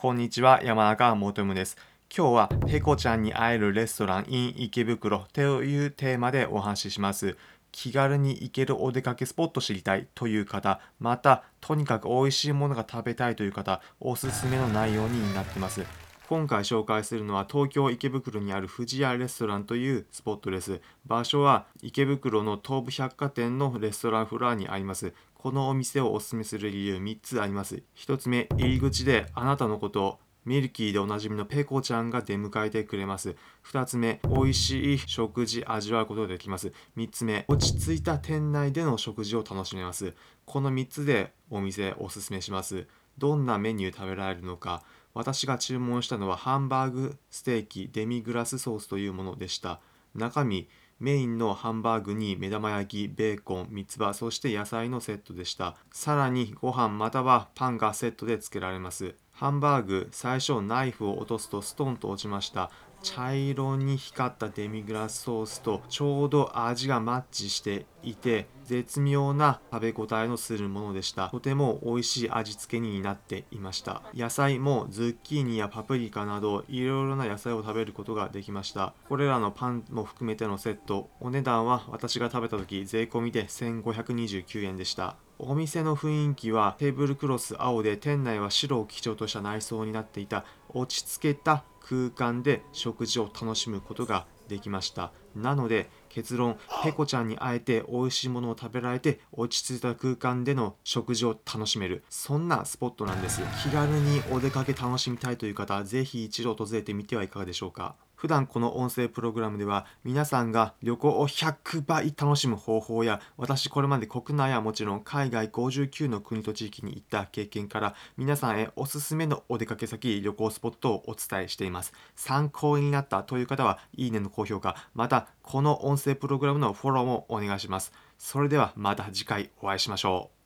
こんにちは、山中もとむです。今日はペコちゃんに会えるレストラン in 池袋というテーマでお話しします。気軽に行けるお出かけスポット知りたいという方、またとにかく美味しいものが食べたいという方、おすすめの内容になっています。今回紹介するのは東京池袋にある富士屋レストランというスポットです。場所は池袋の東武百貨店のレストランフロアにあります。このお店をおすすめする理由3つあります。1つ目、入り口であなたのことをミルキーでおなじみのペコちゃんが出迎えてくれます。2つ目、美味しい食事味わうことができます。3つ目、落ち着いた店内での食事を楽しめます。この3つでお店おすすめします。どんなメニュー食べられるのか。私が注文したのはハンバーグステーキデミグラスソースというものでした。中身メインのハンバーグに目玉焼きベーコン三つ葉そして野菜のセットでした。さらにご飯またはパンがセットで付けられます。ハンバーグ最初ナイフを落とすとストンと落ちました。茶色に光ったデミグラスソースとちょうど味がマッチしていて絶妙な食べ応えのするものでした。とても美味しい味付けになっていました。野菜もズッキーニやパプリカなどいろいろな野菜を食べることができました。これらのパンも含めてのセット、お値段は私が食べた時税込みで1529円でした。お店の雰囲気はテーブルクロス青で店内は白を基調とした内装になっていた落ち着けた空間で食事を楽しむことができました。なので結論、ペコちゃんに会えて美味しいものを食べられて落ち着いた空間での食事を楽しめる、そんなスポットなんです。気軽にお出かけ楽しみたいという方、ぜひ一度訪れてみてはいかがでしょうか。普段この音声プログラムでは皆さんが旅行を100倍楽しむ方法や、私これまで国内はもちろん海外59の国と地域に行った経験から皆さんへおすすめのお出かけ先、旅行スポットをお伝えしています。参考になったという方はいいねの高評価、またこの音声プログラムのフォローもお願いします。それではまた次回お会いしましょう。